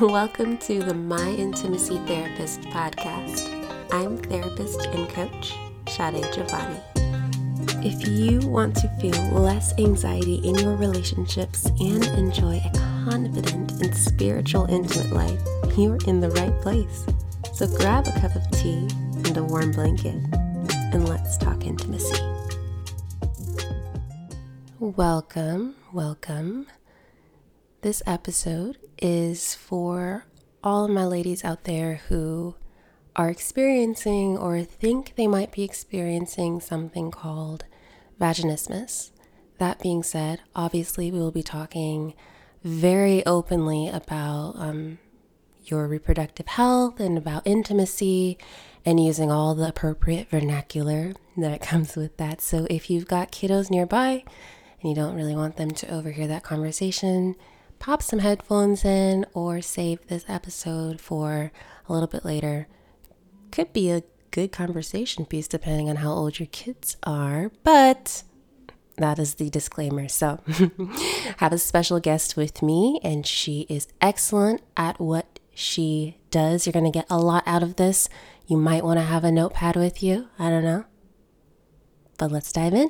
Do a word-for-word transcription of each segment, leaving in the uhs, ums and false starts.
Welcome to the My Intimacy Therapist Podcast. I'm therapist and coach, Shade Giovanni. If you want to feel less anxiety in your relationships and enjoy a confident and spiritual intimate life, you're in the right place. So grab a cup of tea and a warm blanket, and let's talk intimacy. Welcome, welcome. This episode is for all of my ladies out there who are experiencing or think they might be experiencing something called vaginismus. That being said, obviously we will be talking very openly about um, your reproductive health and about intimacy and using all the appropriate vernacular that comes with that. So if you've got kiddos nearby and you don't really want them to overhear that conversation, pop some headphones in or save this episode for a little bit later. Could be a good conversation piece depending on how old your kids are, but that is the disclaimer. So I have a special guest with me, and she is excellent at what she does. You're going to get a lot out of this. You might want to have a notepad with you. I don't know. But let's dive in.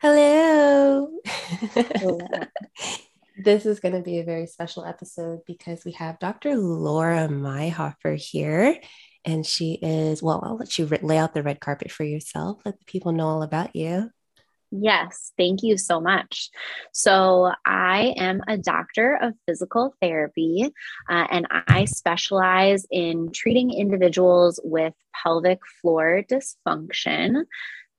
Hello. Hello. This is going to be a very special episode because we have Doctor Laura Myhofer here, and she is, well, I'll let you lay out the red carpet for yourself, let the people know all about you. Yes, thank you so much. So I am a doctor of physical therapy, uh, and I specialize in treating individuals with pelvic floor dysfunction.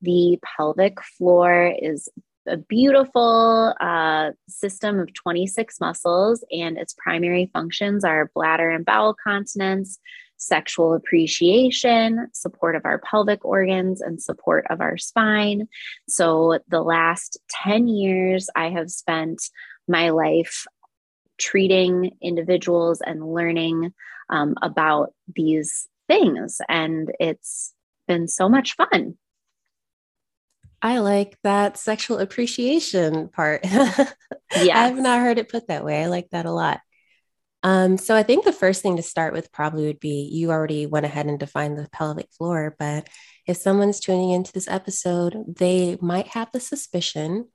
The pelvic floor is a beautiful uh, system of twenty-six muscles, and its primary functions are bladder and bowel continence, sexual appreciation, support of our pelvic organs, and support of our spine. So the last ten years, I have spent my life treating individuals and learning um, about these things, and it's been so much fun. I like that sexual appreciation part. Yes. I've not heard it put that way. I like that a lot. Um, so I think the first thing to start with probably would be, you already went ahead and defined the pelvic floor, but if someone's tuning into this episode, they might have the suspicion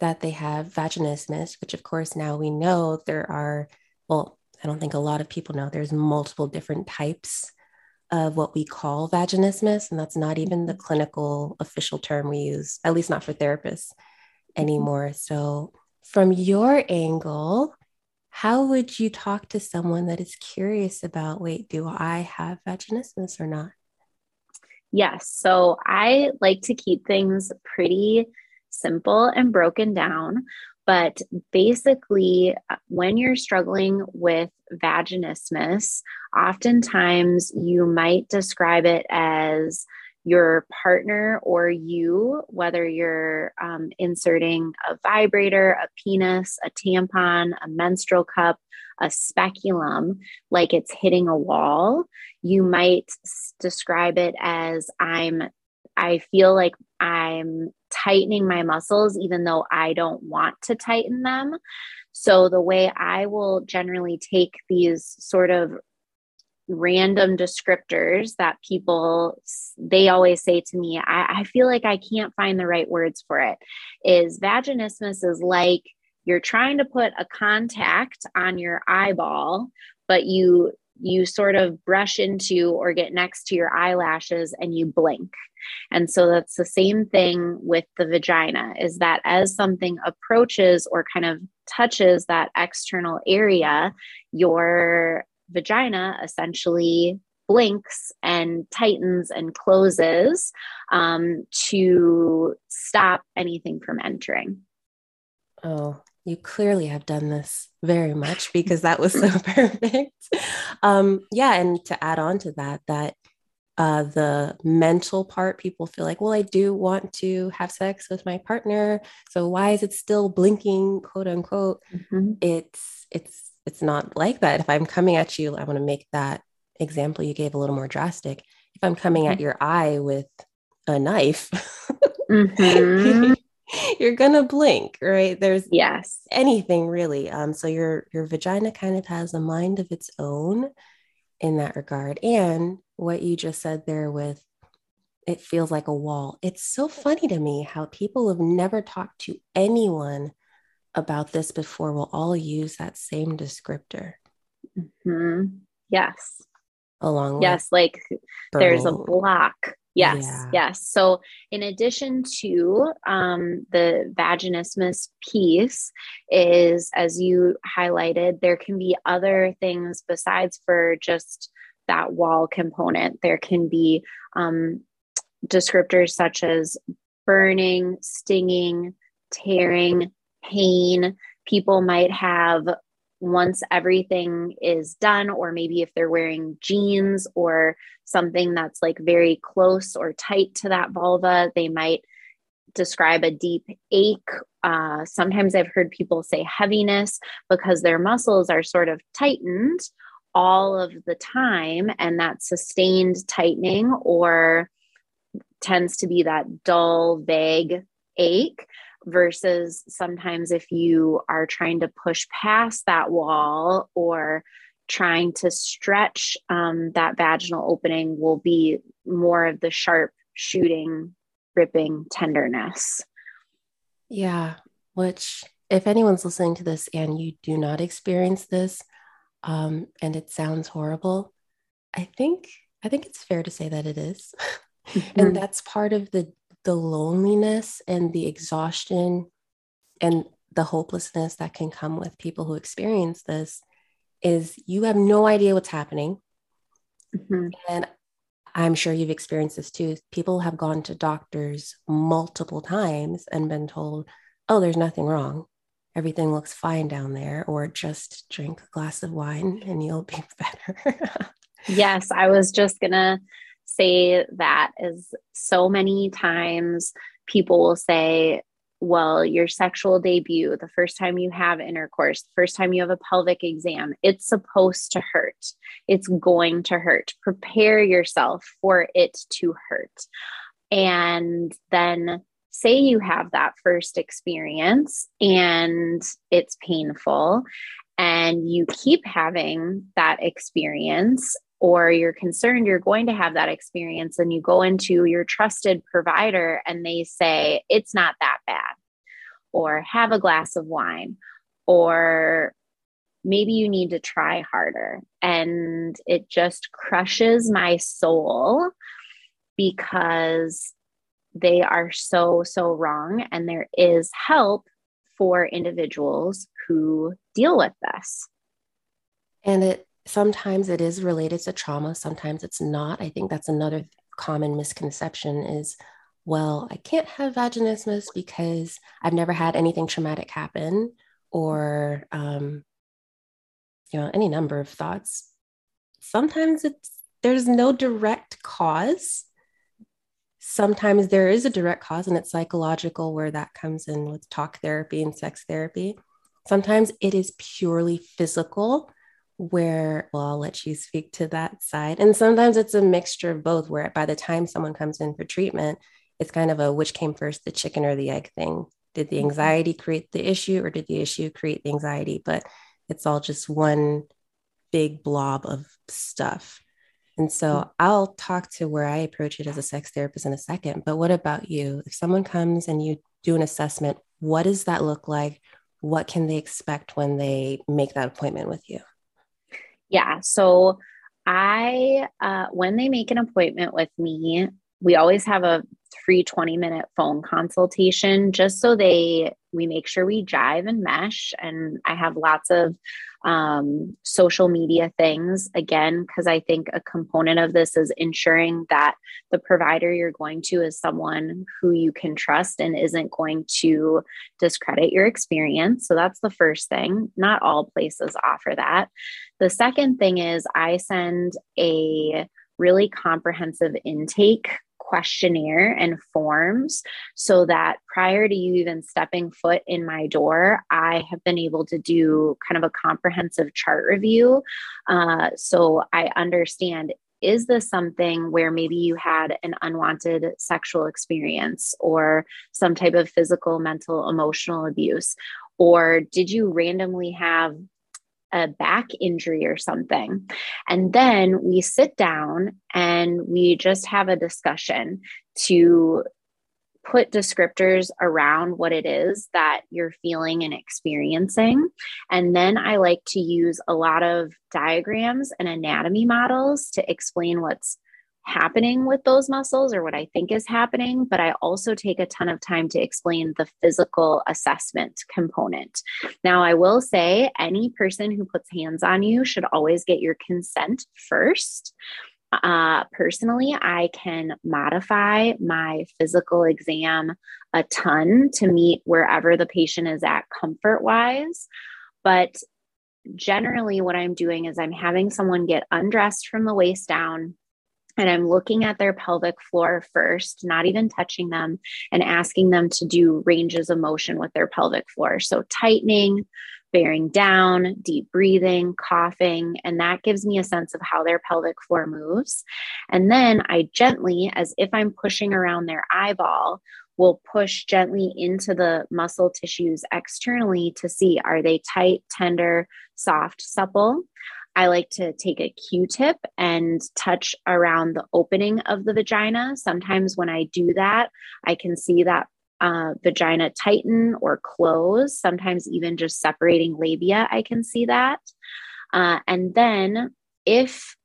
that they have vaginismus, which of course now we know there are, well, I don't think a lot of people know there's multiple different types of what we call vaginismus, and that's not even the clinical official term we use, at least not for therapists anymore. So from your angle, how would you talk to someone that is curious about, wait, do I have vaginismus or not? Yes. So I like to keep things pretty simple and broken down, but basically when you're struggling with vaginismus, oftentimes you might describe it as your partner or you, whether you're um, inserting a vibrator, a penis, a tampon, a menstrual cup, a speculum, like it's hitting a wall. You might describe it as I'm, I feel like I'm tightening my muscles, even though I don't want to tighten them. So the way I will generally take these sort of random descriptors that people, they always say to me, I, I feel like I can't find the right words for it, is vaginismus is like you're trying to put a contact on your eyeball, but you you sort of brush into or get next to your eyelashes and you blink. And so that's the same thing with the vagina, is that as something approaches or kind of touches that external area, your vagina essentially blinks and tightens and closes um, to stop anything from entering. Oh, you clearly have done this very much, because that was so perfect. Um, yeah. And to add on to that, that uh, the mental part, people feel like, well, I do want to have sex with my partner, so why is it still blinking, quote unquote? Mm-hmm. It's, it's, it's not like that. If I'm coming at you, I want to make that example you gave a little more drastic. If I'm coming at your eye with a knife, mm-hmm. you're going to blink, right? There's yes. anything really. Um, so your, your vagina kind of has a mind of its own in that regard. And what you just said there with, it feels like a wall. It's so funny to me how people have never talked to anyone about this before. We'll all use that same descriptor. Mm-hmm. Yes. Along yes, with like burning. There's a block. Yes. Yeah. Yes. So in addition to um, the vaginismus piece is, as you highlighted, there can be other things besides for just that wall component. There can be um, descriptors such as burning, stinging, tearing, pain. People might have, once everything is done, or maybe if they're wearing jeans or something that's like very close or tight to that vulva, they might describe a deep ache. Uh, sometimes I've heard people say heaviness because their muscles are sort of tightened all of the time. And that sustained tightening or tends to be that dull, vague ache. Versus sometimes if you are trying to push past that wall or trying to stretch, um, that vaginal opening will be more of the sharp shooting, ripping tenderness. Yeah. Which if anyone's listening to this and you do not experience this, um, and it sounds horrible, I think, I think it's fair to say that it is. Mm-hmm. And that's part of the the loneliness and the exhaustion and the hopelessness that can come with people who experience this is you have no idea what's happening. Mm-hmm. And I'm sure you've experienced this too. People have gone to doctors multiple times and been told, oh, there's nothing wrong. Everything looks fine down there, or just drink a glass of wine and you'll be better. Yes. I was just going to say that is so many times people will say, well, your sexual debut, the first time you have intercourse, the first time you have a pelvic exam, it's supposed to hurt. It's going to hurt. Prepare yourself for it to hurt. And then say you have that first experience and it's painful and you keep having that experience, or you're concerned you're going to have that experience, and you go into your trusted provider and they say, it's not that bad, or have a glass of wine, or maybe you need to try harder. And it just crushes my soul because they are so, so wrong. And there is help for individuals who deal with this. And it Sometimes it is related to trauma. Sometimes it's not. I think that's another common misconception is, well, I can't have vaginismus because I've never had anything traumatic happen, or, um, you know, any number of thoughts. Sometimes it's, there's no direct cause. Sometimes there is a direct cause, and it's psychological, where that comes in with talk therapy and sex therapy. Sometimes it is purely physical, where, well, I'll let you speak to that side. And sometimes it's a mixture of both, where by the time someone comes in for treatment, it's kind of a, which came first, the chicken or the egg thing? Did the anxiety create the issue, or did the issue create the anxiety? But it's all just one big blob of stuff. And so I'll talk to where I approach it as a sex therapist in a second, but what about you? If someone comes and you do an assessment, what does that look like? What can they expect when they make that appointment with you? Yeah. So I, uh, when they make an appointment with me, we always have a free twenty minute phone consultation, just so they, we make sure we jive and mesh. And I have lots of, um, social media things, again, cause I think a component of this is ensuring that the provider you're going to is someone who you can trust and isn't going to discredit your experience. So that's the first thing. Not all places offer that. The second thing is I send a really comprehensive intake questionnaire and forms, so that prior to you even stepping foot in my door, I have been able to do kind of a comprehensive chart review. Uh, so I understand, is this something where maybe you had an unwanted sexual experience or some type of physical, mental, emotional abuse? Or did you randomly have a back injury or something? And then we sit down and we just have a discussion to put descriptors around what it is that you're feeling and experiencing. And then I like to use a lot of diagrams and anatomy models to explain what's happening with those muscles or what I think is happening. But I also take a ton of time to explain the physical assessment component. Now, I will say any person who puts hands on you should always get your consent first. Uh, personally, I can modify my physical exam a ton to meet wherever the patient is at comfort-wise. But generally what I'm doing is I'm having someone get undressed from the waist down, and I'm looking at their pelvic floor first, not even touching them, and asking them to do ranges of motion with their pelvic floor. So tightening, bearing down, deep breathing, coughing, and that gives me a sense of how their pelvic floor moves. And then I gently, as if I'm pushing around their eyeball, will push gently into the muscle tissues externally to see, are they tight, tender, soft, supple? I like to take a Q-tip and touch around the opening of the vagina. Sometimes when I do that, I can see that uh, vagina tighten or close. Sometimes even just separating labia, I can see that. Uh, and then if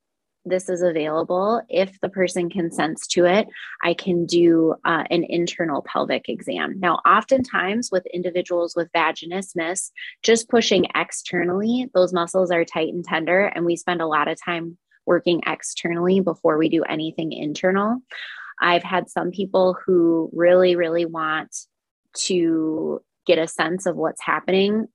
this is available, if the person consents to it, I can do uh, an internal pelvic exam. Now, oftentimes with individuals with vaginismus, just pushing externally, those muscles are tight and tender, and we spend a lot of time working externally before we do anything internal. I've had some people who really, really want to get a sense of what's happening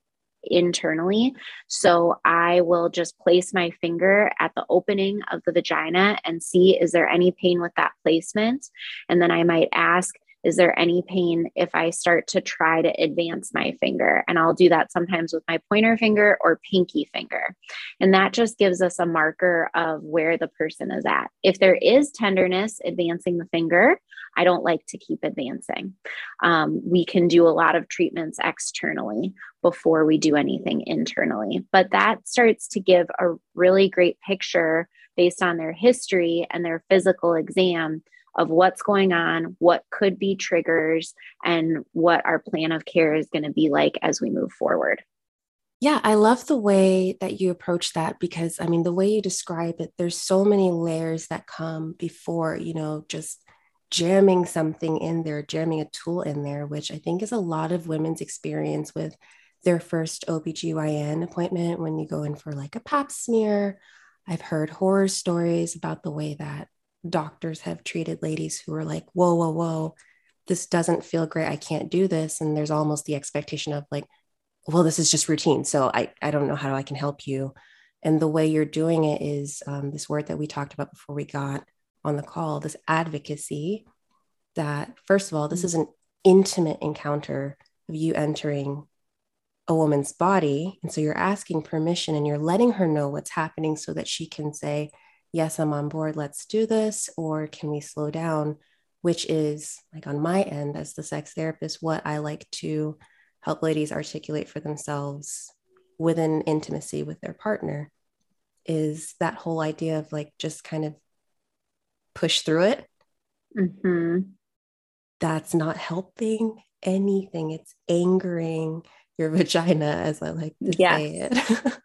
internally. So I will just place my finger at the opening of the vagina and see, is there any pain with that placement? And then I might ask, is there any pain if I start to try to advance my finger? And I'll do that sometimes with my pointer finger or pinky finger. And that just gives us a marker of where the person is at. If there is tenderness advancing the finger, I don't like to keep advancing. Um, we can do a lot of treatments externally before we do anything internally. But that starts to give a really great picture based on their history and their physical exam of what's going on, what could be triggers, and what our plan of care is going to be like as we move forward. Yeah, I love the way that you approach that, because I mean, the way you describe it, there's so many layers that come before, you know, just jamming something in there, jamming a tool in there, which I think is a lot of women's experience with their first O B G Y N appointment when you go in for like a pap smear. I've heard horror stories about the way that doctors have treated ladies who are like, whoa, whoa, whoa, this doesn't feel great. I can't do this. And there's almost the expectation of like, well, this is just routine. So I, I don't know how I can help you. And the way you're doing it is um, this word that we talked about before we got on the call, this advocacy that, first of all, this is an intimate encounter of you entering a woman's body. And so you're asking permission and you're letting her know what's happening so that she can say, yes, I'm on board, let's do this, or can we slow down, which is like on my end as the sex therapist, what I like to help ladies articulate for themselves within intimacy with their partner is that whole idea of like, just kind of push through it. Mm-hmm. That's not helping anything. It's angering your vagina, as I like to yes. say it.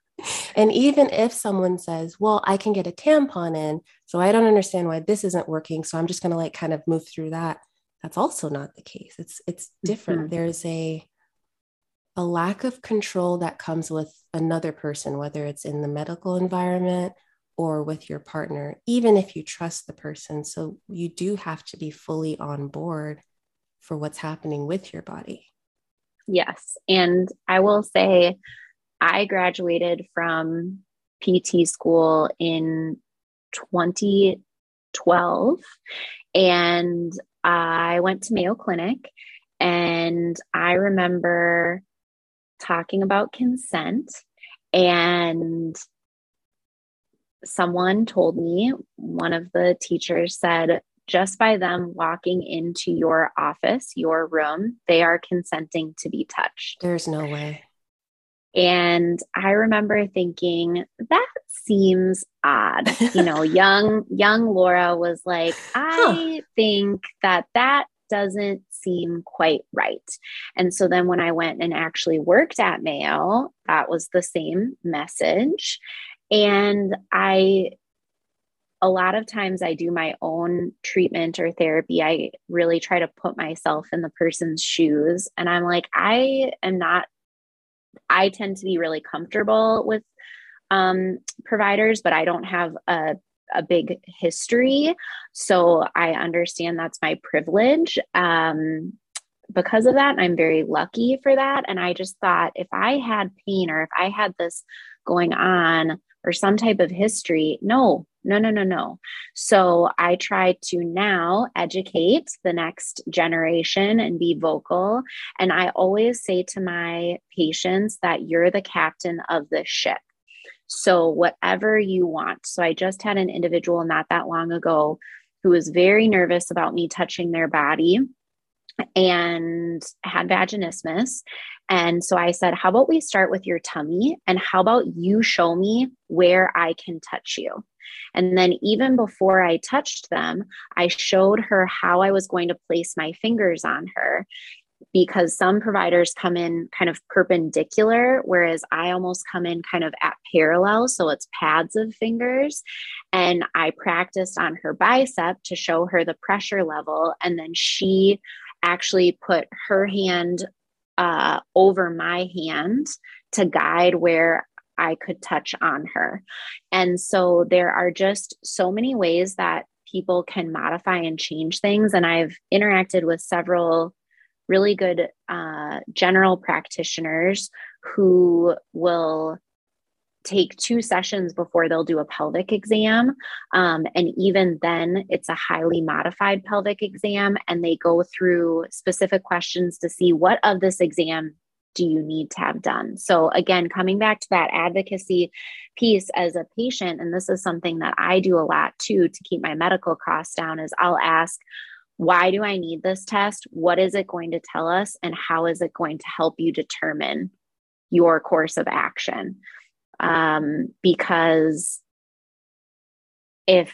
And even if someone says, well, I can get a tampon in, so I don't understand why this isn't working, so I'm just going to like kind of move through that. That's also not the case. It's, it's different. Mm-hmm. There's a, a lack of control that comes with another person, whether it's in the medical environment or with your partner, even if you trust the person. So you do have to be fully on board for what's happening with your body. Yes. And I will say I graduated from P T school in twenty twelve and I went to Mayo Clinic, and I remember talking about consent and someone told me, one of the teachers said, just by them walking into your office, your room, they are consenting to be touched. There's no way. And I remember thinking, that seems odd. You know, young, young Laura was like, I huh. think that that doesn't seem quite right. And so then when I went and actually worked at Mayo, that was the same message. And I, a lot of times I do my own treatment or therapy. I really try to put myself in the person's shoes. And I'm like, I am not, I tend to be really comfortable with um, providers, but I don't have a, a big history. So I understand that's my privilege um, because of that. And I'm very lucky for that. And I just thought if I had pain or if I had this going on or some type of history, no, no, no, no, no. So I try to now educate the next generation and be vocal. And I always say to my patients that you're the captain of the ship. So whatever you want. So I just had an individual not that long ago who was very nervous about me touching their body and had vaginismus. And so I said, how about we start with your tummy? And how about you show me where I can touch you? And then even before I touched them, I showed her how I was going to place my fingers on her, because some providers come in kind of perpendicular, whereas I almost come in kind of at parallel. So it's pads of fingers. And I practiced on her bicep to show her the pressure level. And then she actually put her hand uh, over my hand to guide where I could touch on her. And so there are just so many ways that people can modify and change things. And I've interacted with several really good uh, general practitioners who will take two sessions before they'll do a pelvic exam. Um, and even then it's a highly modified pelvic exam. And they go through specific questions to see what of this exam do you need to have done? So again, coming back to that advocacy piece as a patient, and this is something that I do a lot too, to keep my medical costs down, is I'll ask, why do I need this test? What is it going to tell us? And how is it going to help you determine your course of action? Um, because if,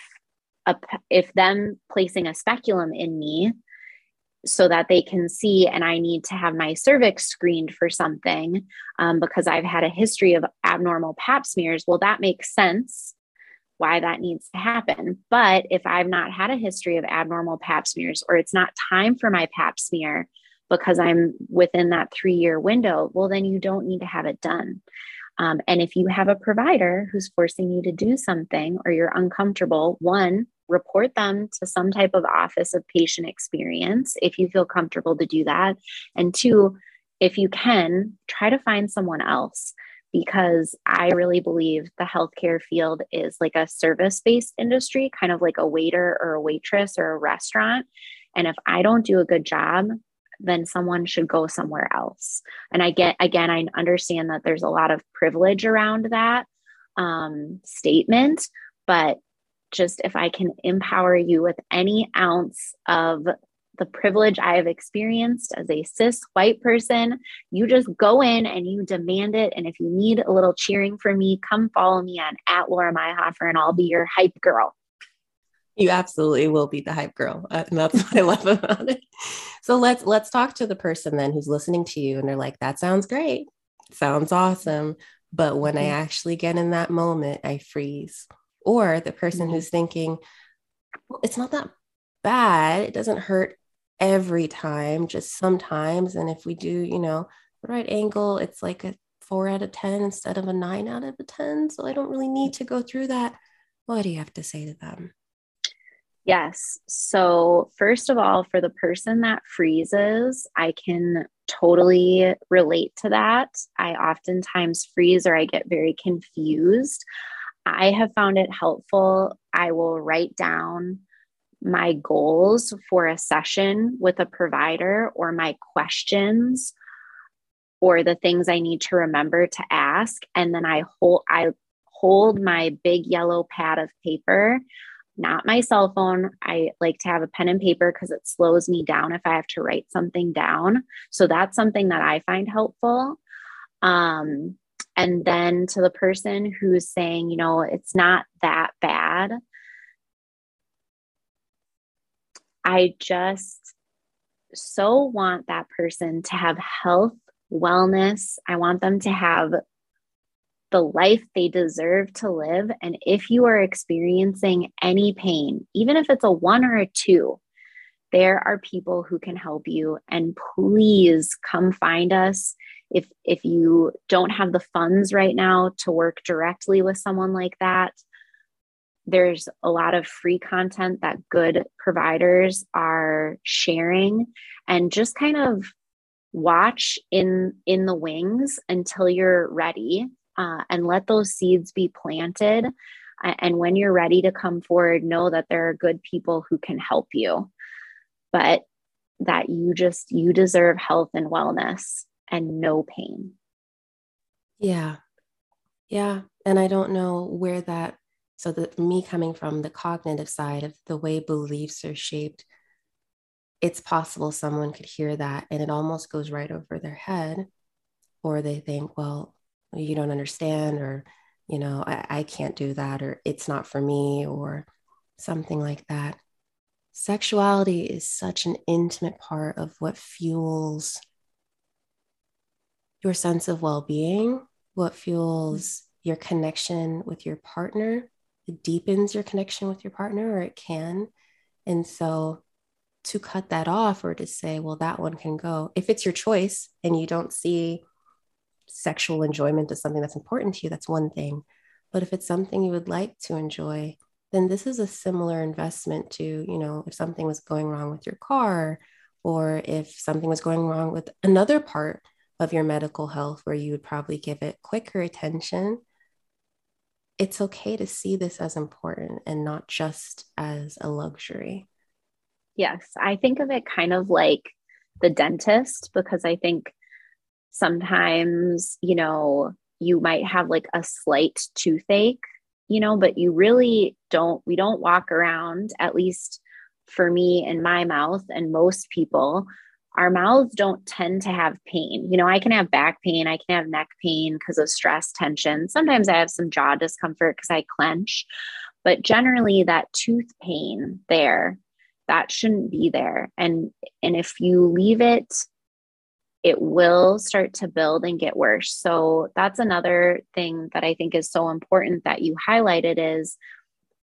a, if them placing a speculum in me so that they can see, and I need to have my cervix screened for something, um, because I've had a history of abnormal pap smears. Well, that makes sense why that needs to happen. But if I've not had a history of abnormal pap smears, or it's not time for my pap smear because I'm within that three year window, well, then you don't need to have it done. Um, and if you have a provider who's forcing you to do something or you're uncomfortable, one, report them to some type of office of patient experience if you feel comfortable to do that. And two, if you can, try to find someone else, because I really believe the healthcare field is like a service-based industry, kind of like a waiter or a waitress or a restaurant. And if I don't do a good job, then someone should go somewhere else. And I get, again, I understand that there's a lot of privilege around that um, statement, but just if I can empower you with any ounce of the privilege I have experienced as a cis white person, you just go in and you demand it. And if you need a little cheering from me, come follow me on at Laura Myhofer and I'll be your hype girl. You absolutely will be the hype girl. Uh, and that's what I love about it. So let's, let's talk to the person then who's listening to you and they're like, that sounds great. Sounds awesome. But when I actually get in that moment, I freeze. Or the person mm-hmm. who's thinking, well, it's not that bad. It doesn't hurt every time, just sometimes. And if we do, you know, the right angle, it's like a four out of ten instead of a nine out of a ten. So I don't really need to go through that. What do you have to say to them? Yes. So first of all, for the person that freezes, I can totally relate to that. I oftentimes freeze or I get very confused. I have found it helpful. I will write down my goals for a session with a provider, or my questions, or the things I need to remember to ask. And then I hold, I hold my big yellow pad of paper, not my cell phone. I like to have a pen and paper because it slows me down if I have to write something down. So that's something that I find helpful. Um, and then to the person who's saying, you know, it's not that bad, I just so want that person to have health, wellness. I want them to have the life they deserve to live. And if you are experiencing any pain, even if it's a one or a two, there are people who can help you. And please come find us. If, if you don't have the funds right now to work directly with someone like that, there's a lot of free content that good providers are sharing, and just kind of watch in, in the wings until you're ready. Uh, and let those seeds be planted. And when you're ready to come forward, know that there are good people who can help you, but that you just, you deserve health and wellness and no pain. Yeah. Yeah. And I don't know where that, so the me coming from the cognitive side of the way beliefs are shaped, it's possible someone could hear that and it almost goes right over their head, or they think, well, you don't understand, or, you know, I, I can't do that, or it's not for me, or something like that. Sexuality is such an intimate part of what fuels your sense of well-being, what fuels your connection with your partner. It deepens your connection with your partner, or it can. And so to cut that off, or to say, well, that one can go, if it's your choice and you don't see sexual enjoyment is something that's important to you, that's one thing. But if it's something you would like to enjoy, then this is a similar investment to, you know, if something was going wrong with your car, or if something was going wrong with another part of your medical health where you would probably give it quicker attention. It's okay to see this as important and not just as a luxury. Yes. I think of it kind of like the dentist, because I think sometimes, you know, you might have like a slight toothache, you know, but you really don't, we don't walk around, at least for me and my mouth and most people, our mouths don't tend to have pain. You know, I can have back pain. I can have neck pain because of stress, tension. Sometimes I have some jaw discomfort because I clench, but generally that tooth pain there, that shouldn't be there. And, and if you leave it, it will start to build and get worse. So that's another thing that I think is so important that you highlighted, is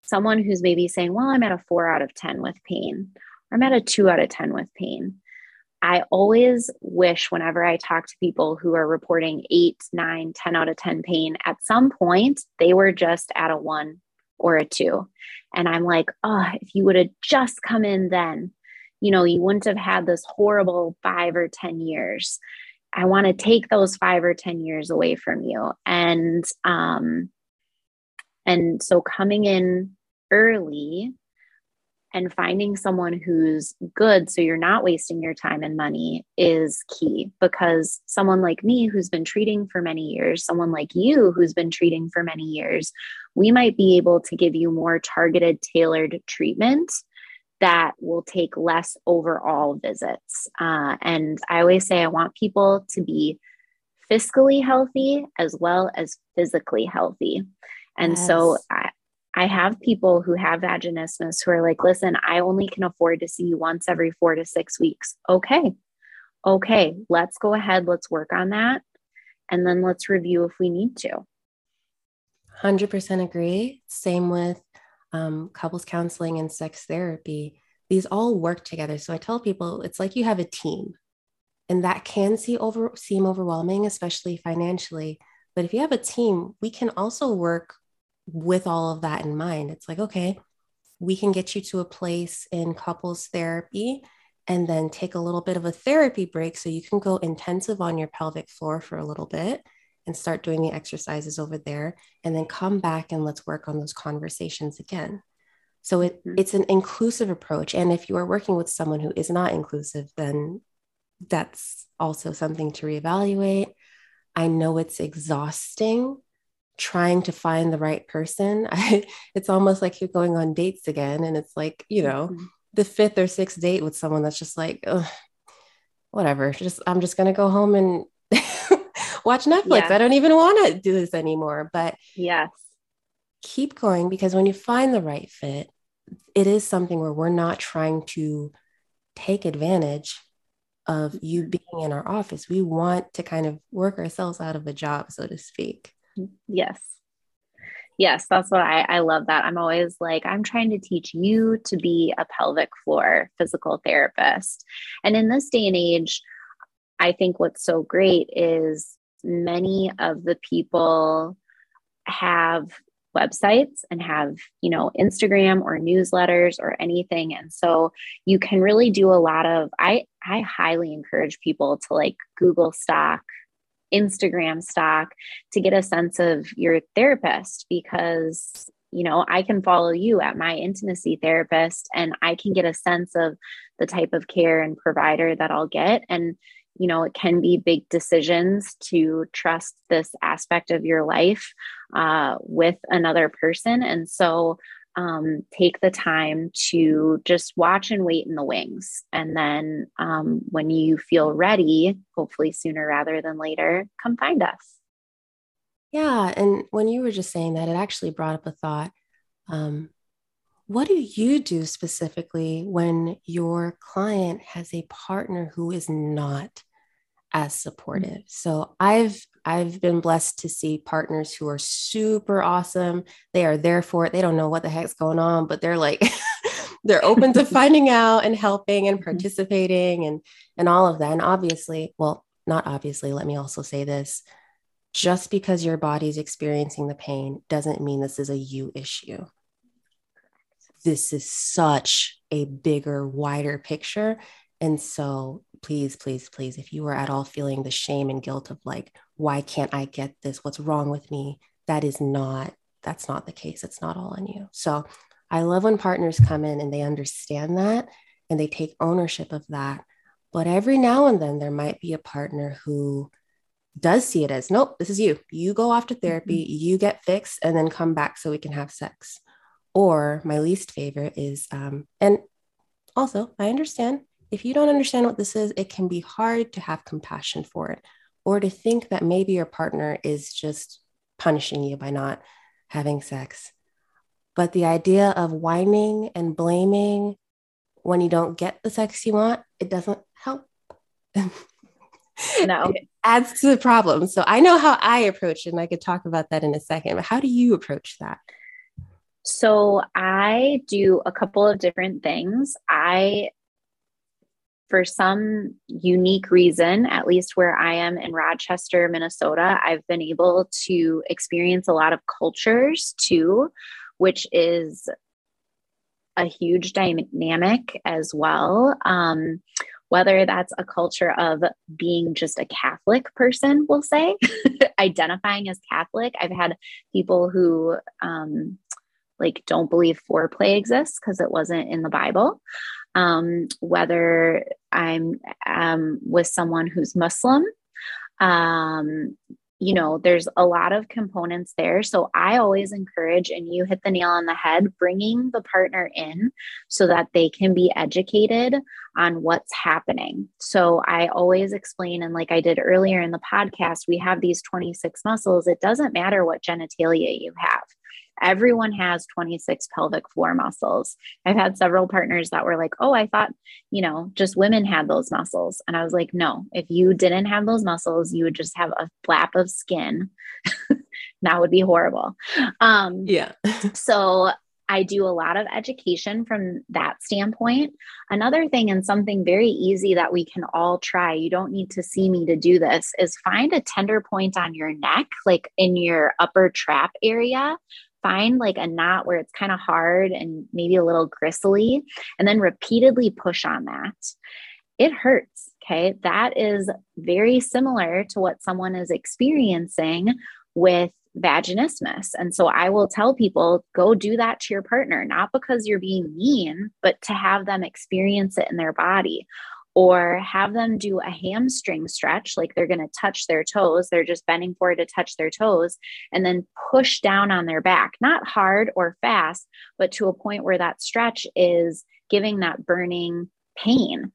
someone who's maybe saying, well, I'm at a four out of ten with pain, or I'm at a two out of ten with pain. I always wish whenever I talk to people who are reporting eight, nine, ten out of ten pain, at some point they were just at a one or a two. And I'm like, oh, if you would have just come in then, you know, you wouldn't have had this horrible five or ten years. I want to take those five or ten years away from you. And, um, and so coming in early and finding someone who's good, so you're not wasting your time and money, is key, because someone like me who's been treating for many years, someone like you who's been treating for many years, we might be able to give you more targeted, tailored treatment that will take less overall visits. Uh, and I always say, I want people to be fiscally healthy as well as physically healthy. And yes. so I, I have people who have vaginismus who are like, listen, I only can afford to see you once every four to six weeks. Okay. Okay. Let's go ahead. Let's work on that. And then let's review if we need to. one hundred percent agree. Same with Um, couples counseling and sex therapy. These all work together. So I tell people, it's like you have a team, and that can see over, seem overwhelming, especially financially. But if you have a team, we can also work with all of that in mind. It's like, okay, we can get you to a place in couples therapy and then take a little bit of a therapy break so you can go intensive on your pelvic floor for a little bit and start doing the exercises over there, and then come back and let's work on those conversations again. So it, it's an inclusive approach. And if you are working with someone who is not inclusive, then that's also something to reevaluate. I know it's exhausting trying to find the right person. I, it's almost like you're going on dates again. And it's like, you know, mm-hmm. the fifth or sixth date with someone that's just like, ugh, whatever, just, I'm just going to go home and watch Netflix. Yeah. I don't even want to do this anymore, but yes, keep going, because when you find the right fit, it is something where we're not trying to take advantage of you being in our office. We want to kind of work ourselves out of a job, so to speak. Yes. Yes. That's what I, I love that. I'm always like, I'm trying to teach you to be a pelvic floor physical therapist. And in this day and age, I think what's so great is many of the people have websites and have, you know, Instagram or newsletters or anything. And so you can really do a lot of, I, I highly encourage people to like Google stock, Instagram stock, to get a sense of your therapist, because, you know, I can follow you at My Intimacy Therapist and I can get a sense of the type of care and provider that I'll get. And, you know, it can be big decisions to trust this aspect of your life uh, with another person. And so um, take the time to just watch and wait in the wings. And then um, when you feel ready, hopefully sooner rather than later, come find us. Yeah. And when you were just saying that, it actually brought up a thought. Um, What do you do specifically when your client has a partner who is not as supportive? So I've, I've been blessed to see partners who are super awesome. They are there for it. They don't know what the heck's going on, but they're like, they're open to finding out and helping and participating and, and all of that. And obviously, well, not obviously, let me also say this, just because your body's experiencing the pain doesn't mean this is a you issue. This is such a bigger, wider picture. And so please, please, please, if you are at all feeling the shame and guilt of like, why can't I get this? What's wrong with me? That is not, that's not the case. It's not all on you. So I love when partners come in and they understand that and they take ownership of that. But every now and then there might be a partner who does see it as, nope, this is you. You go off to therapy, you get fixed, and then come back so we can have sex. Or my least favorite is, um, and also I understand if you don't understand what this is, it can be hard to have compassion for it, or to think that maybe your partner is just punishing you by not having sex. But the idea of whining and blaming when you don't get the sex you want, it doesn't help. No. It adds to the problem. So I know how I approach it, and I could talk about that in a second, but how do you approach that? So I do a couple of different things. I, for some unique reason, at least where I am in Rochester, Minnesota, I've been able to experience a lot of cultures too, which is a huge dynamic as well. Um, whether that's a culture of being just a Catholic person, we'll say, identifying as Catholic. I've had people who, um, like don't believe foreplay exists because it wasn't in the Bible. Um, whether I'm um, with someone who's Muslim, um, you know, there's a lot of components there. So I always encourage, and you hit the nail on the head, bringing the partner in so that they can be educated on what's happening. So I always explain, and like I did earlier in the podcast, we have these twenty-six muscles. It doesn't matter what genitalia you have. Everyone has twenty-six pelvic floor muscles. I've had several partners that were like, oh, I thought, you know, just women had those muscles. And I was like, no, if you didn't have those muscles, you would just have a flap of skin. That would be horrible. Um, yeah. So I do a lot of education from that standpoint. Another thing, and something very easy that we can all try, you don't need to see me to do this, is find a tender point on your neck, like in your upper trap area. Find like a knot where it's kind of hard and maybe a little gristly, and then repeatedly push on that. It hurts. Okay. That is very similar to what someone is experiencing with vaginismus. And so I will tell people, go do that to your partner, not because you're being mean, but to have them experience it in their body. or have them do a hamstring stretch, like they're going to touch their toes. They're just bending forward to touch their toes and then push down on their back, not hard or fast, but to a point where that stretch is giving that burning pain.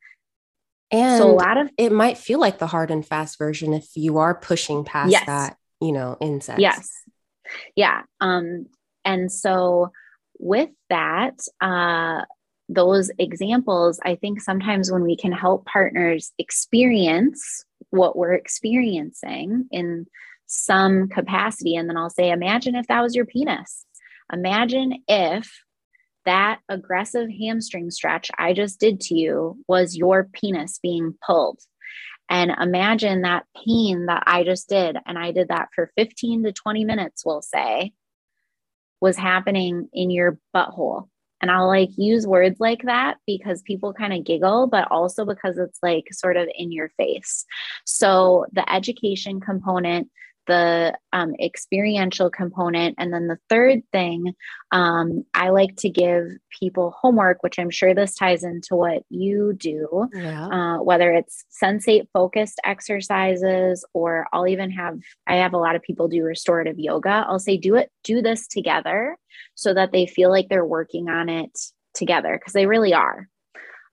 And so a lot of it might feel like the hard and fast version if you are pushing past yes. that, you know, insect. Yes. Yeah. Um, and so with that, uh, those examples, I think sometimes when we can help partners experience what we're experiencing in some capacity, and then I'll say, imagine if that was your penis. Imagine if that aggressive hamstring stretch I just did to you was your penis being pulled. And imagine that pain that I just did, and I did that for fifteen to twenty minutes, we'll say, was happening in your butthole. And I'll like use words like that because people kind of giggle, but also because it's like sort of in your face. So the education component, the um, experiential component. And then the third thing, um, I like to give people homework, which I'm sure this ties into what you do, yeah. uh, whether it's sensate focused exercises, or I'll even have, I have a lot of people do restorative yoga. I'll say, do it, do this together so that they feel like they're working on it together, because they really are.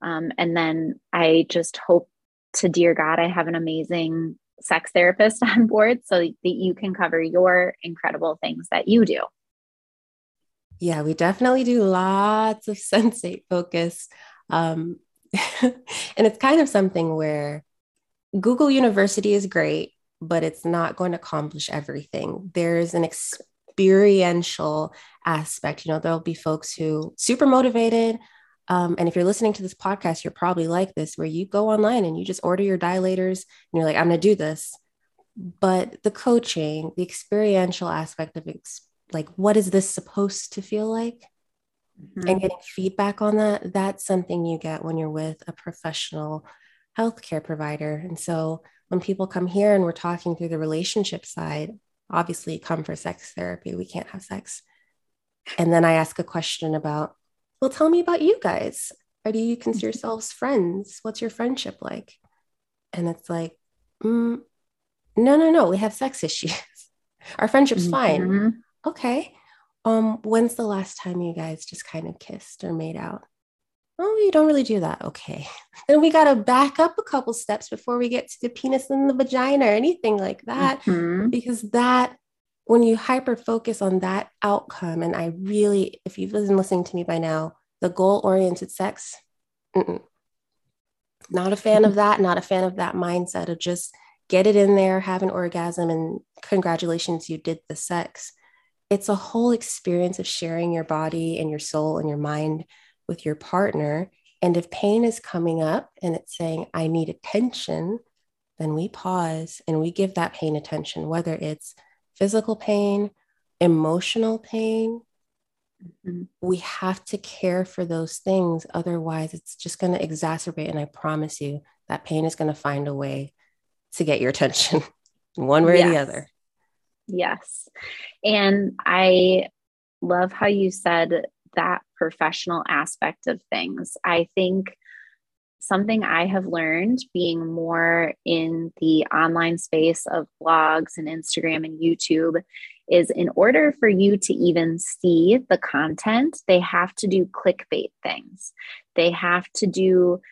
Um, and then I just hope to dear God, I have an amazing sex therapist on board so that you can cover your incredible things that you do. Yeah, we definitely do lots of sensate focus. Um, and it's kind of something where Google University is great, but it's not going to accomplish everything. There's an experiential aspect. You know, there'll be folks who super motivated. Um, and if you're listening to this podcast, you're probably like this, where you go online and you just order your dilators and you're like, I'm going to do this. But the coaching, the experiential aspect of ex- like, what is this supposed to feel like? Mm-hmm. And getting feedback on that, that's something you get when you're with a professional healthcare provider. And so when people come here and we're talking through the relationship side, obviously come for sex therapy, we can't have sex. And then I ask a question about, well, tell me about you guys. Or do you consider yourselves friends? What's your friendship like? And it's like, mm, no, no, no. We have sex issues. Our friendship's mm-hmm. fine. Okay. Um, when's the last time you guys just kind of kissed or made out? Oh, you don't really do that. Okay. Then we got to back up a couple steps before we get to the penis and the vagina or anything like that, mm-hmm. because that, when you hyper-focus on that outcome, and I really, if you've been listening to me by now, the goal-oriented sex, mm-mm. not a fan of that, not a fan of that mindset of just get it in there, have an orgasm, and congratulations, you did the sex. It's a whole experience of sharing your body and your soul and your mind with your partner. And if pain is coming up and it's saying, I need attention, then we pause and we give that pain attention, whether it's physical pain, emotional pain. Mm-hmm. We have to care for those things. Otherwise, it's just going to exacerbate. And I promise you that pain is going to find a way to get your attention one way yes. or the other. Yes. And I love how you said that professional aspect of things. I think something I have learned being more in the online space of blogs and Instagram and YouTube is, in order for you to even see the content, they have to do clickbait things. They have to do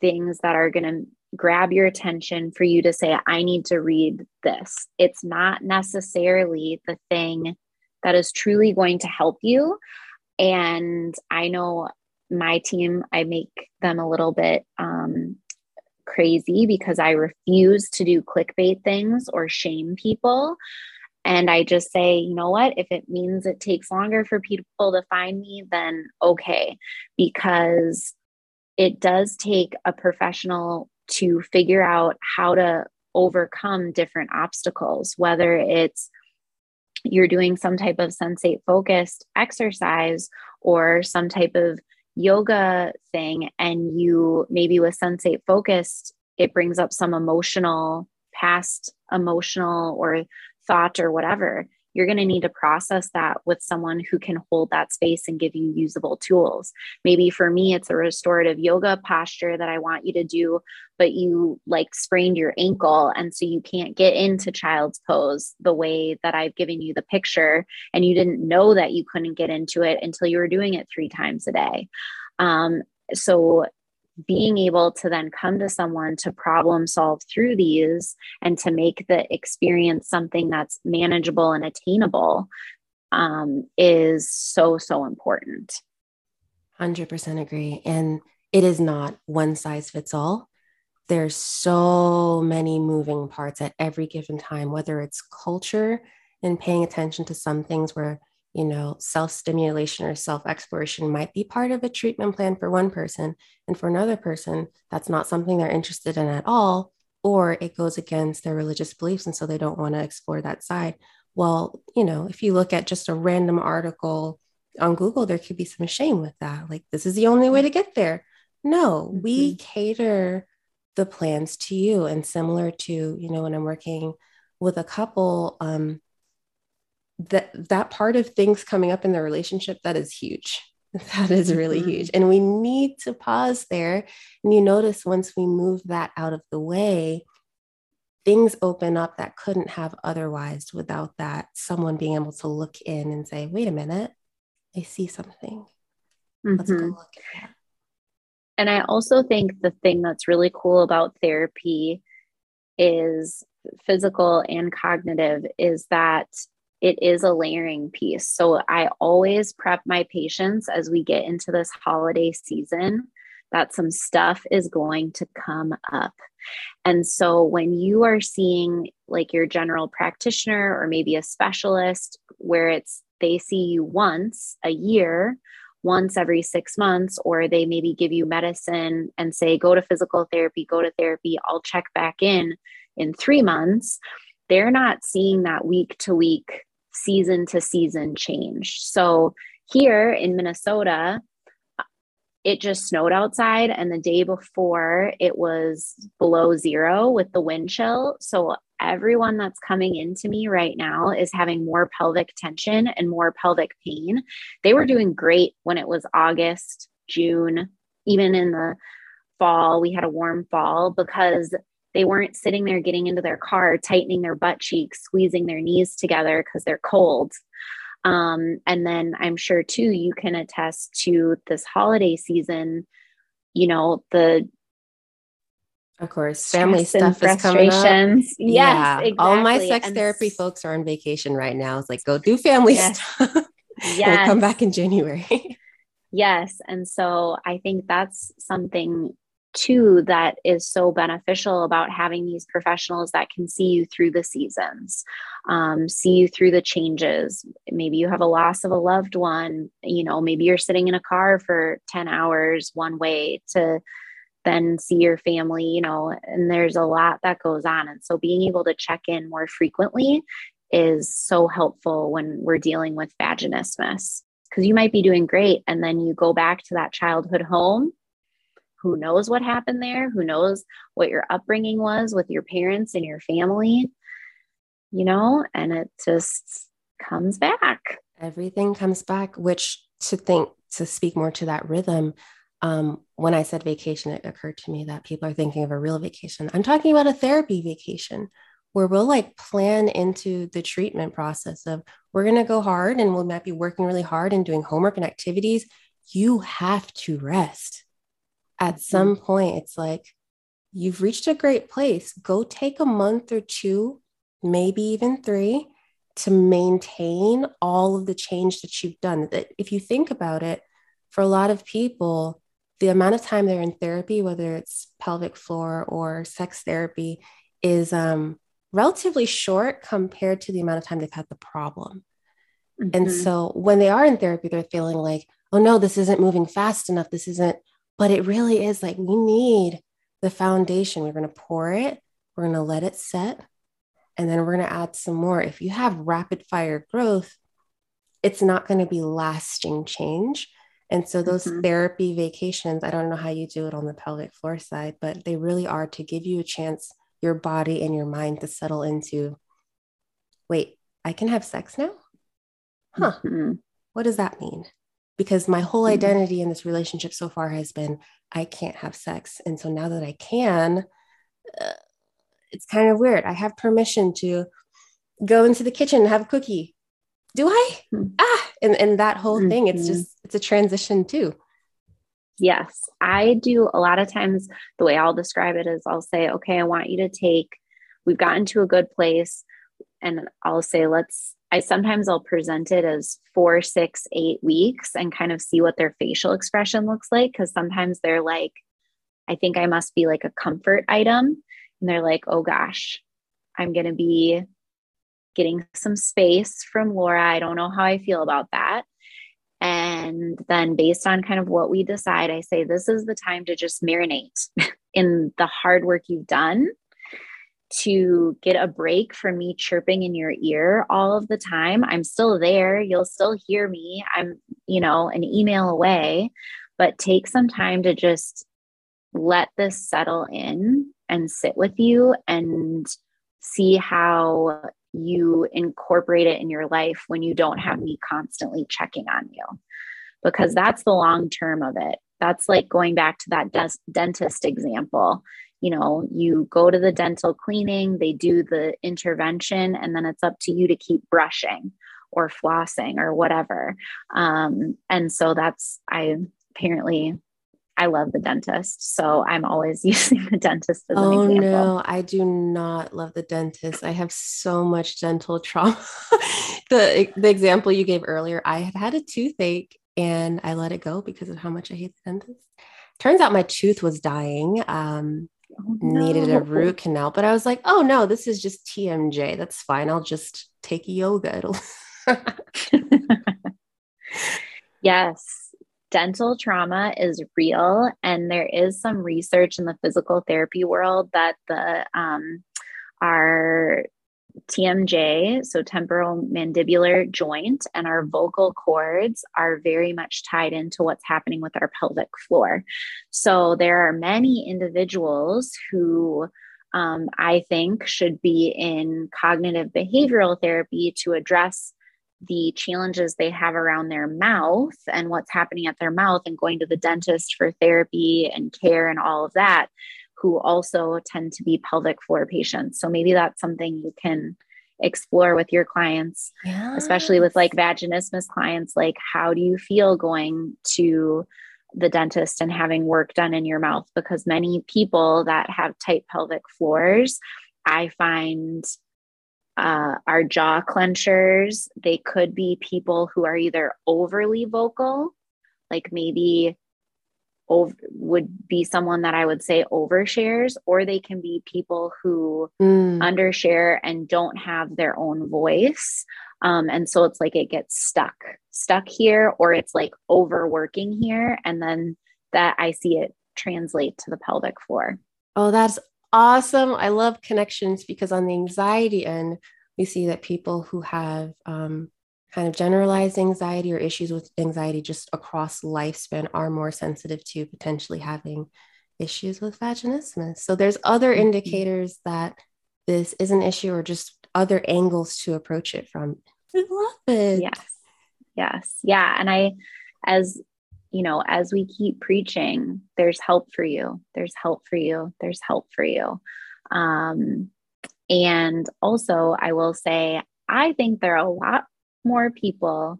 things that are going to grab your attention for you to say, I need to read this. It's not necessarily the thing that is truly going to help you. And I know my team, I make them a little bit um, crazy because I refuse to do clickbait things or shame people. And I just say, you know what, if it means it takes longer for people to find me, then okay, because it does take a professional to figure out how to overcome different obstacles, whether it's you're doing some type of sensate focused exercise or some type of yoga thing, and you maybe with sensate focused, it brings up some emotional, past emotional or thought or whatever. you're going to need to process that with someone who can hold that space and give you usable tools. Maybe for me, it's a restorative yoga posture that I want you to do, but you like sprained your ankle. And so you can't get into child's pose the way that I've given you the picture. And you didn't know that you couldn't get into it until you were doing it three times a day. Um, so being able to then come to someone to problem solve through these and to make the experience something that's manageable and attainable um, is so, so important. one hundred percent agree. And it is not one size fits all. There's so many moving parts at every given time, whether it's culture and paying attention to some things where, you know, self-stimulation or self-exploration might be part of a treatment plan for one person. And for another person, that's not something they're interested in at all, or it goes against their religious beliefs. And so they don't want to explore that side. Well, you know, if you look at just a random article on Google, there could be some shame with that. Like, this is the only way to get there. No, mm-hmm. we cater the plans to you. And similar to, you know, when I'm working with a couple, um, that that part of things coming up in the relationship, that is huge. That is really mm-hmm. huge. And we need to pause there. And you notice once we move that out of the way, things open up that couldn't have otherwise without that someone being able to look in and say, wait a minute, I see something. Mm-hmm. Let's go look at that. And I also think the thing that's really cool about therapy, is physical and cognitive, is that it is a layering piece. So I always prep my patients as we get into this holiday season that some stuff is going to come up. And so when you are seeing like your general practitioner or maybe a specialist, where it's they see you once a year, once every six months, or they maybe give you medicine and say, go to physical therapy, go to therapy, I'll check back in in three months. They're not seeing that week to week, season to season change. So here in Minnesota, it just snowed outside, and the day before it was below zero with the wind chill. So everyone that's coming into me right now is having more pelvic tension and more pelvic pain. They were doing great when it was August, June, even in the fall. We had a warm fall because they weren't sitting there getting into their car, tightening their butt cheeks, squeezing their knees together because they're cold. Um, and then I'm sure too, you can attest to this holiday season, you know, the Of course, family stuff is coming up. Yes, yeah. Exactly. All my sex and therapy folks are on vacation right now. It's like, go do family yes. stuff. Yeah. We'll come back in January. Yes. And so I think that's something too that is so beneficial about having these professionals that can see you through the seasons, um, see you through the changes. Maybe you have a loss of a loved one, you know, maybe you're sitting in a car for ten hours one way to then see your family, you know, and there's a lot that goes on. And so being able to check in more frequently is so helpful when we're dealing with vaginismus, because you might be doing great. And then you go back to that childhood home. Who knows what happened there? Who knows what your upbringing was with your parents and your family, you know, and it just comes back. Everything comes back, which to think, to speak more to that rhythm, Um, when I said vacation, it occurred to me that people are thinking of a real vacation. I'm talking about a therapy vacation where we'll like plan into the treatment process of, we're going to go hard and we might be working really hard and doing homework and activities. You have to rest at some point. It's like, you've reached a great place. Go take a month or two, maybe even three, to maintain all of the change that you've done. That if you think about it, for a lot of people, the amount of time they're in therapy, whether it's pelvic floor or sex therapy, is um, relatively short compared to the amount of time they've had the problem. Mm-hmm. And so when they are in therapy, they're feeling like, oh no, this isn't moving fast enough. This isn't, but it really is like, we need the foundation. We're going to pour it. We're going to let it set. And then we're going to add some more. If you have rapid fire growth, it's not going to be lasting change. And so those mm-hmm. therapy vacations, I don't know how you do it on the pelvic floor side, but they really are to give you a chance, your body and your mind to settle into, wait, I can have sex now? Huh. Mm-hmm. What does that mean? Because my whole identity mm-hmm. in this relationship so far has been, I can't have sex. And so now that I can, uh, it's kind of weird. I have permission to go into the kitchen and have a cookie. Do I? Mm-hmm. Ah, and, and that whole mm-hmm. thing, it's just, it's a transition too. Yes. I do a lot of times, the way I'll describe it is I'll say, okay, I want you to take, we've gotten to a good place. And I'll say, let's, I sometimes I'll present it as four, six, eight weeks and kind of see what their facial expression looks like. Cause sometimes they're like, I think I must be like a comfort item. And they're like, oh gosh, I'm going to be getting some space from Laura. I don't know how I feel about that. And then based on kind of what we decide, I say, this is the time to just marinate in the hard work you've done, to get a break from me chirping in your ear all of the time. I'm still there. You'll still hear me. I'm, you know, an email away, but take some time to just let this settle in and sit with you and see how you incorporate it in your life when you don't have me constantly checking on you, because that's the long term of it. That's like going back to that des- dentist example. You know, you go to the dental cleaning, they do the intervention, and then it's up to you to keep brushing or flossing or whatever. Um, and so that's, I apparently, I love the dentist. So I'm always using the dentist as oh, an example. Oh no, I do not love the dentist. I have so much dental trauma. the The example you gave earlier, I had had a toothache and I let it go because of how much I hate the dentist. Turns out my tooth was dying. Um, Oh, no. Needed a root canal, but I was like, oh no, this is just T M J. That's fine. I'll just take yoga. It'll Yes. Dental trauma is real. And there is some research in the physical therapy world that the, um, our T M J, so temporal mandibular joint, and our vocal cords are very much tied into what's happening with our pelvic floor. So there are many individuals who um, I think should be in cognitive behavioral therapy to address the challenges they have around their mouth and what's happening at their mouth, and going to the dentist for therapy and care and all of that, who also tend to be pelvic floor patients. So maybe that's something you can explore with your clients, yes. especially with like vaginismus clients. Like, how do you feel going to the dentist and having work done in your mouth? Because many people that have tight pelvic floors, I find uh, are jaw clenchers. They could be people who are either overly vocal, like maybe Over, would be someone that I would say overshares, or they can be people who mm. undershare and don't have their own voice. Um, and so it's like, it gets stuck, stuck here, or it's like overworking here. And then that, I see it translate to the pelvic floor. Oh, that's awesome. I love connections, because on the anxiety end, we see that people who have, um, kind of generalized anxiety or issues with anxiety just across lifespan are more sensitive to potentially having issues with vaginismus. So there's other mm-hmm. indicators that this is an issue, or just other angles to approach it from. I love it. Yes. Yes. Yeah. And I, as you know, as we keep preaching, there's help for you. There's help for you. There's help for you. Um, and also I will say, I think there are a lot more people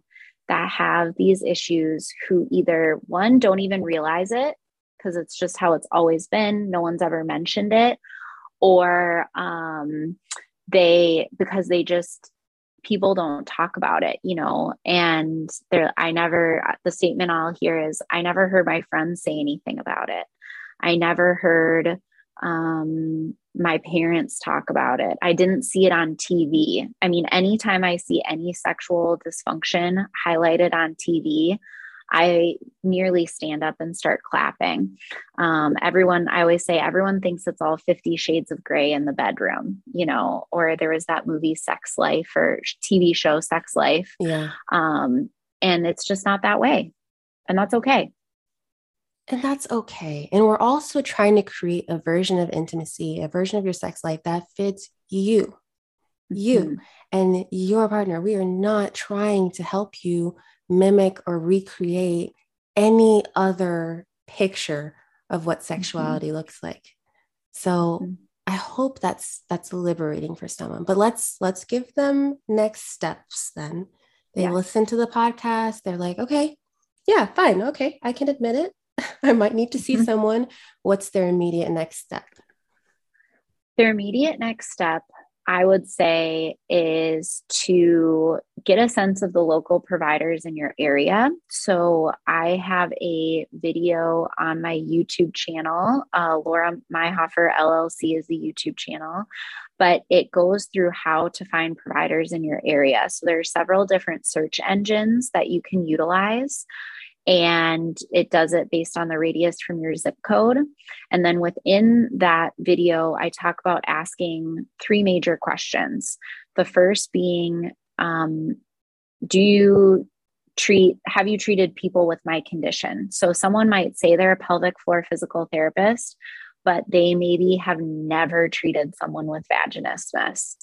that have these issues who either, one, don't even realize it because it's just how it's always been. No one's ever mentioned it. Or um, they, because they just, people don't talk about it, you know, and they're, I never, the statement I'll hear is, I never heard my friends say anything about it. I never heard um, my parents talk about it. I didn't see it on T V. I mean, anytime I see any sexual dysfunction highlighted on T V, I nearly stand up and start clapping. Um, everyone, I always say, everyone thinks it's all fifty Shades of Grey in the bedroom, you know, or there was that movie Sex Life, or T V show Sex Life. Yeah. Um, and it's just not that way. And that's okay. And that's okay. And we're also trying to create a version of intimacy, a version of your sex life that fits you. you mm-hmm. and your partner. We are not trying to help you mimic or recreate any other picture of what sexuality mm-hmm. looks like. So mm-hmm. I hope that's, that's liberating for someone, but let's, let's give them next steps. Then they yeah. listen to the podcast. They're like, okay, yeah, fine. Okay. I can admit it. I might need to see mm-hmm. someone. What's their immediate next step? Their immediate next step, I would say, is to get a sense of the local providers in your area. So I have a video on my YouTube channel. Uh, Laura Myhofer L L C is the YouTube channel, but it goes through how to find providers in your area. So there are several different search engines that you can utilize, and it does it based on the radius from your zip code. And then within that video, I talk about asking three major questions. The first being, um, do you treat, have you treated people with my condition? So someone might say they're a pelvic floor physical therapist, but they maybe have never treated someone with vaginismus.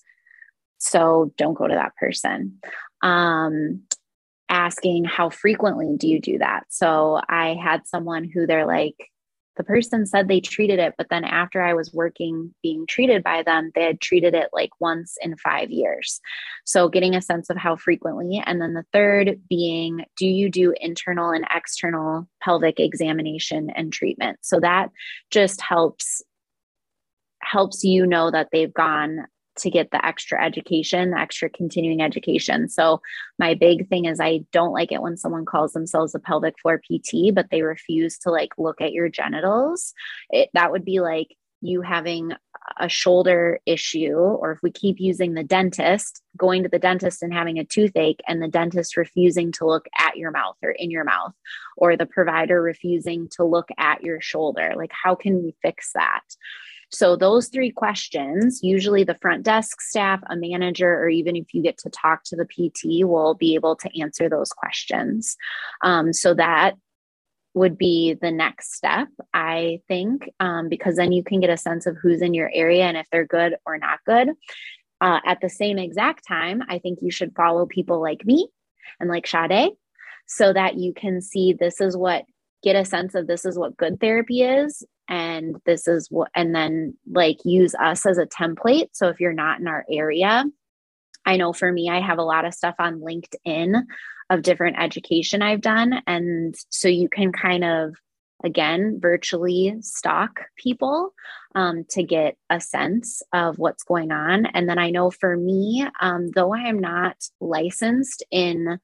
So don't go to that person. Um, asking how frequently do you do that? So I had someone who they're like, the person said they treated it, but then after I was working, being treated by them, they had treated it like once in five years. So getting a sense of how frequently. And then the third being, do you do internal and external pelvic examination and treatment? So that just helps, helps you know that they've gone to get the extra education, the extra continuing education. So my big thing is I don't like it when someone calls themselves a pelvic floor P T, but they refuse to like look at your genitals. It, that would be like you having a shoulder issue, or if we keep using the dentist, going to the dentist and having a toothache and the dentist refusing to look at your mouth or in your mouth, or the provider refusing to look at your shoulder. Like, how can we fix that? So those three questions, usually the front desk staff, a manager, or even if you get to talk to the P T, will be able to answer those questions. Um, so that would be the next step, I think, um, because then you can get a sense of who's in your area and if they're good or not good. Uh, at the same exact time, I think you should follow people like me and like Shade so that you can see this is what, get a sense of this is what good therapy is. And this is what, and then like use us as a template. So if you're not in our area, I know for me, I have a lot of stuff on LinkedIn of different education I've done. And so you can kind of, again, virtually stalk people um, to get a sense of what's going on. And then I know for me, um, though I am not licensed in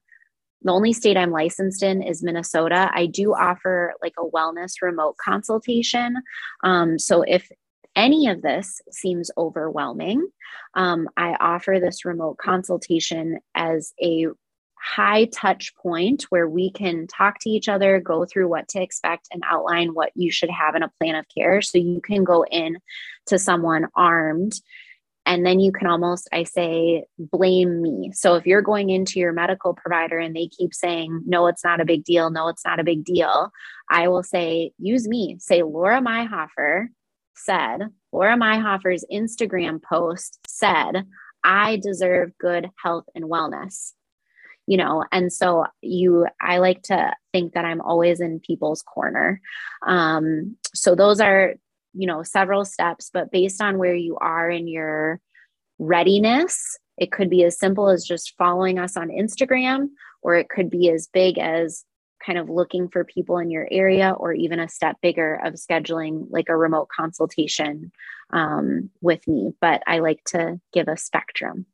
the only state I'm licensed in is Minnesota. I do offer like a wellness remote consultation. Um, so if any of this seems overwhelming, um, I offer this remote consultation as a high touch point where we can talk to each other, go through what to expect, and outline what you should have in a plan of care. So you can go in to someone armed. And then you can almost, I say, blame me. So if you're going into your medical provider and they keep saying, no, it's not a big deal. No, it's not a big deal. I will say, use me. Say, Laura Myhofer said, Laura Myhofer's Instagram post said, I deserve good health and wellness. You know, and so you, I like to think that I'm always in people's corner. Um, so those are, you know, several steps, but based on where you are in your readiness, it could be as simple as just following us on Instagram, or it could be as big as kind of looking for people in your area, or even a step bigger of scheduling like a remote consultation um, with me. But I like to give a spectrum.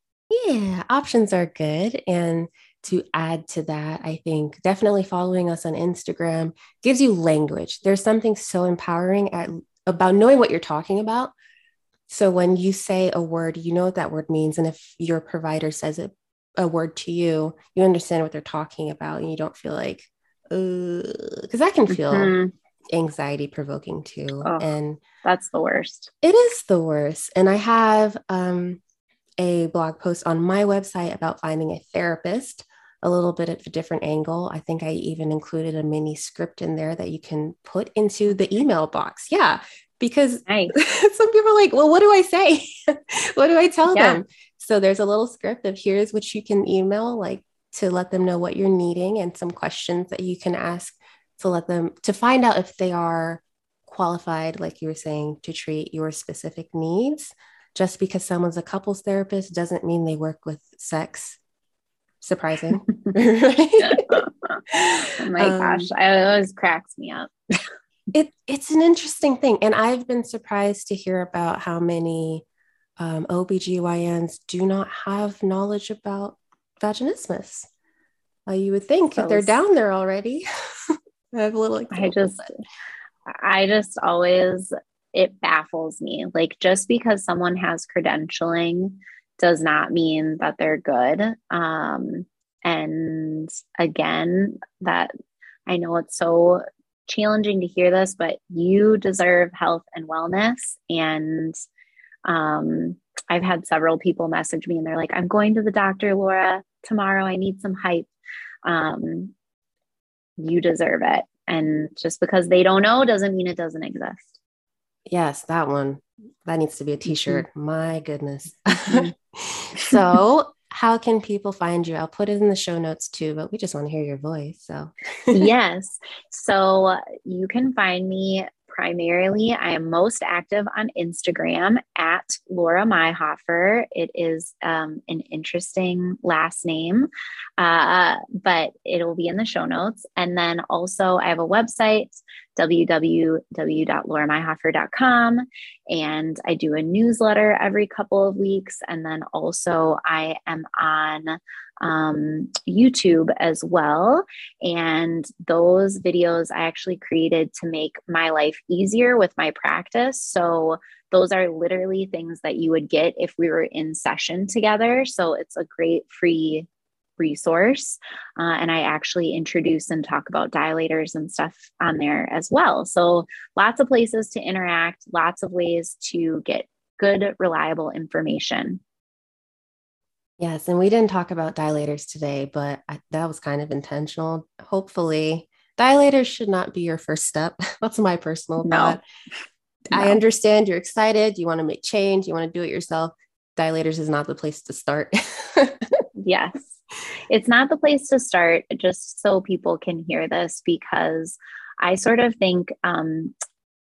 Yeah, options are good. And to add to that, I think definitely following us on Instagram gives you language. There's something so empowering at about knowing what you're talking about. So when you say a word, you know what that word means. And if your provider says it, a word to you, you understand what they're talking about, and you don't feel like, because that can feel mm-hmm. anxiety provoking too. Oh, and that's the worst. It is the worst. And I have um, a blog post on my website about finding a therapist, a little bit of a different angle. I think I even included a mini script in there that you can put into the email box. Yeah. because nice. Some people are like, well, what do I say? What do I tell yeah. them? So there's a little script of here's what you can email, like to let them know what you're needing, and some questions that you can ask to let them, to find out if they are qualified, like you were saying, to treat your specific needs. Just because someone's a couples therapist doesn't mean they work with sex. Surprising. Right? Oh my um, gosh. It always cracks me up. it It's an interesting thing. And I've been surprised to hear about how many um, O B G Y Ns do not have knowledge about vaginismus. Uh, you would think so, if they're down there already. I have a little, I just, I just always, it baffles me. Like, just because someone has credentialing does not mean that they're good. Um, and again, that I know it's so challenging to hear this, but you deserve health and wellness. And, um, I've had several people message me and they're like, I'm going to the doctor, Laura, tomorrow. I need some hype. Um, you deserve it. And just because they don't know doesn't mean it doesn't exist. Yes. That one, that needs to be a t-shirt. Mm-hmm. My goodness. Mm-hmm. So how can people find you? I'll put it in the show notes too, but we just want to hear your voice. So yes. So you can find me primarily. I am most active on Instagram at Laura Myhofer. It is um, an interesting last name, uh, but it'll be in the show notes. And then also I have a website, w w w dot laura myhofer dot com. And I do a newsletter every couple of weeks. And then also I am on um, YouTube as well. And those videos I actually created to make my life easier with my practice. So those are literally things that you would get if we were in session together. So it's a great free resource. Uh, and I actually introduce and talk about dilators and stuff on there as well. So lots of places to interact, lots of ways to get good, reliable information. Yes. And we didn't talk about dilators today, but I, that was kind of intentional. Hopefully dilators should not be your first step. That's my personal no. thought. No. I understand you're excited. You want to make change. You want to do it yourself. Dilators is not the place to start. Yes. It's not the place to start, just so people can hear this, because I sort of think um,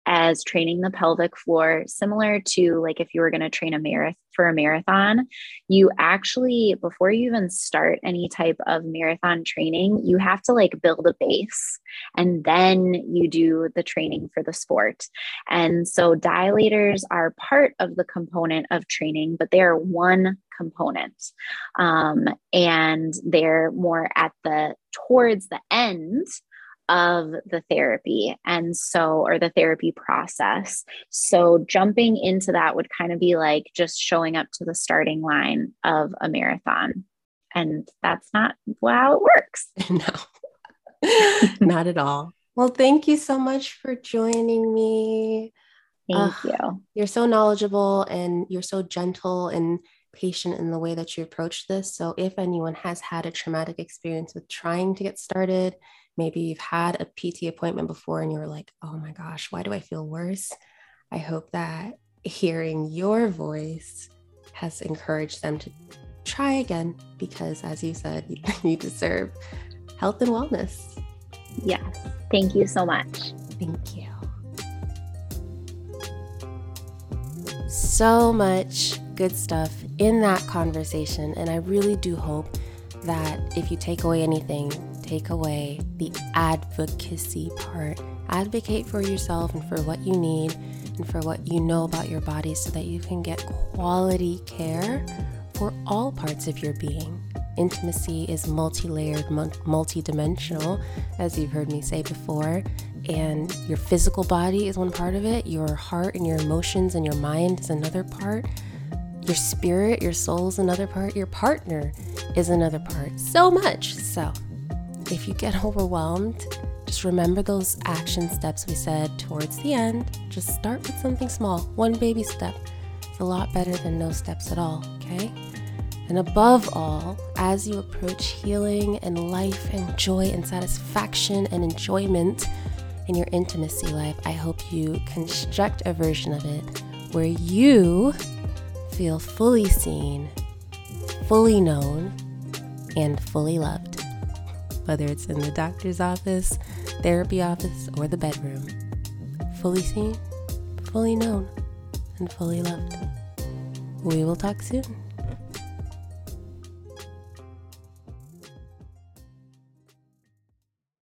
as training the pelvic floor, similar to like if you were going to train a marathon for a marathon, you actually, before you even start any type of marathon training, you have to like build a base and then you do the training for the sport. And so dilators are part of the component of training, but they are one component. Um, and they're more at the, towards the end of the therapy. And so, or the therapy process. So jumping into that would kind of be like just showing up to the starting line of a marathon. And that's not how it works. No, not at all. Well, thank you so much for joining me. Thank uh, you. You're so knowledgeable and you're so gentle and patient in the way that you approach this. So if anyone has had a traumatic experience with trying to get started, maybe you've had a P T appointment before and you're like, oh my gosh, why do I feel worse? I hope that hearing your voice has encouraged them to try again, because as you said, you, you deserve health and wellness. Yes. Thank you so much. Thank you. So much good stuff in that conversation. And I really do hope that if you take away anything, take away the advocacy part. Advocate for yourself and for what you need and for what you know about your body, so that you can get quality care for all parts of your being. Intimacy is multi-layered, multi-dimensional, as you've heard me say before, and your physical body is one part of it. Your heart and your emotions and your mind is another part. Your spirit, your soul is another part. Your partner is another part. So much. So if you get overwhelmed, just remember those action steps we said towards the end. Just start with something small. One baby step. It's a lot better than no steps at all, okay? And above all, as you approach healing and life and joy and satisfaction and enjoyment, in your intimacy life, I hope you construct a version of it where you feel fully seen, fully known, and fully loved, whether it's in the doctor's office, therapy office, or the bedroom. Fully seen, fully known, and fully loved. We will talk soon.